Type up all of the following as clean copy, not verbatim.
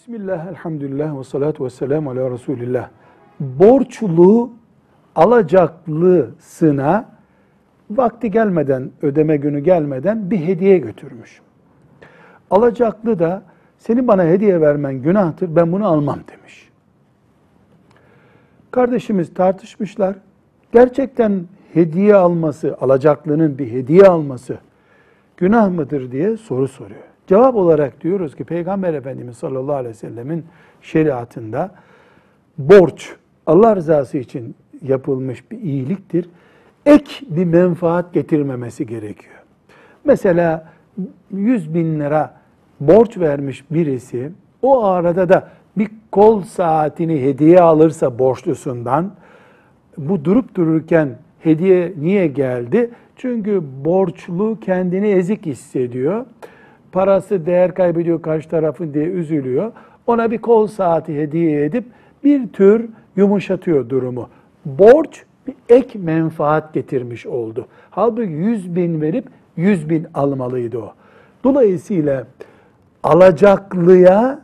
Bismillah, elhamdülillah ve salatu ve selamu ala Resulillah. Borçlu alacaklısına vakti gelmeden, ödeme günü gelmeden bir hediye götürmüş. Alacaklı da seni bana hediye vermen günahtır, ben bunu almam demiş. Kardeşimiz tartışmışlar. Gerçekten hediye alması, alacaklının bir hediye alması günah mıdır diye soru soruyor. Cevap olarak diyoruz ki Peygamber Efendimiz sallallahu aleyhi ve sellemin şeriatında borç Allah rızası için yapılmış bir iyiliktir. Ek bir menfaat getirmemesi gerekiyor. Mesela 100.000 lira borç vermiş birisi o arada da bir kol saatini hediye alırsa borçlusundan bu durup dururken hediye niye geldi? Çünkü borçlu kendini ezik hissediyor. Parası değer kaybediyor karşı tarafın diye üzülüyor. Ona bir kol saati hediye edip bir tür yumuşatıyor durumu. Borç bir ek menfaat getirmiş oldu. Halbuki 100.000 verip 100.000 almalıydı o. Dolayısıyla alacaklıya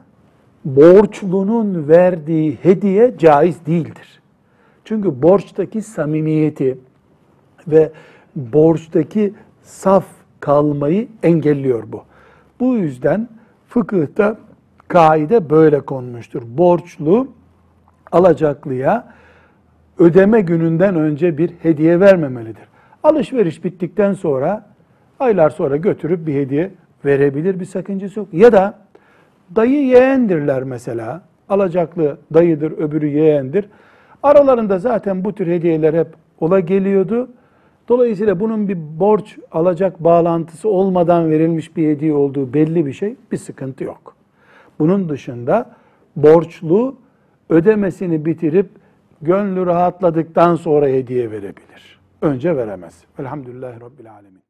borçlunun verdiği hediye caiz değildir. Çünkü borçtaki samimiyeti ve borçtaki saf kalmayı engelliyor bu. Bu yüzden fıkıhta kaide böyle konmuştur. Borçlu alacaklıya ödeme gününden önce bir hediye vermemelidir. Alışveriş bittikten sonra, aylar sonra götürüp bir hediye verebilir, bir sakıncası yok. Ya da dayı yeğendirler mesela. Alacaklı dayıdır, öbürü yeğendir. Aralarında zaten bu tür hediyeler hep ola geliyordu. Dolayısıyla bunun bir borç alacak bağlantısı olmadan verilmiş bir hediye olduğu belli bir şey, bir sıkıntı yok. Bunun dışında borçlu ödemesini bitirip gönlü rahatladıktan sonra hediye verebilir. Önce veremez. Elhamdülillahi Rabbil Alemin.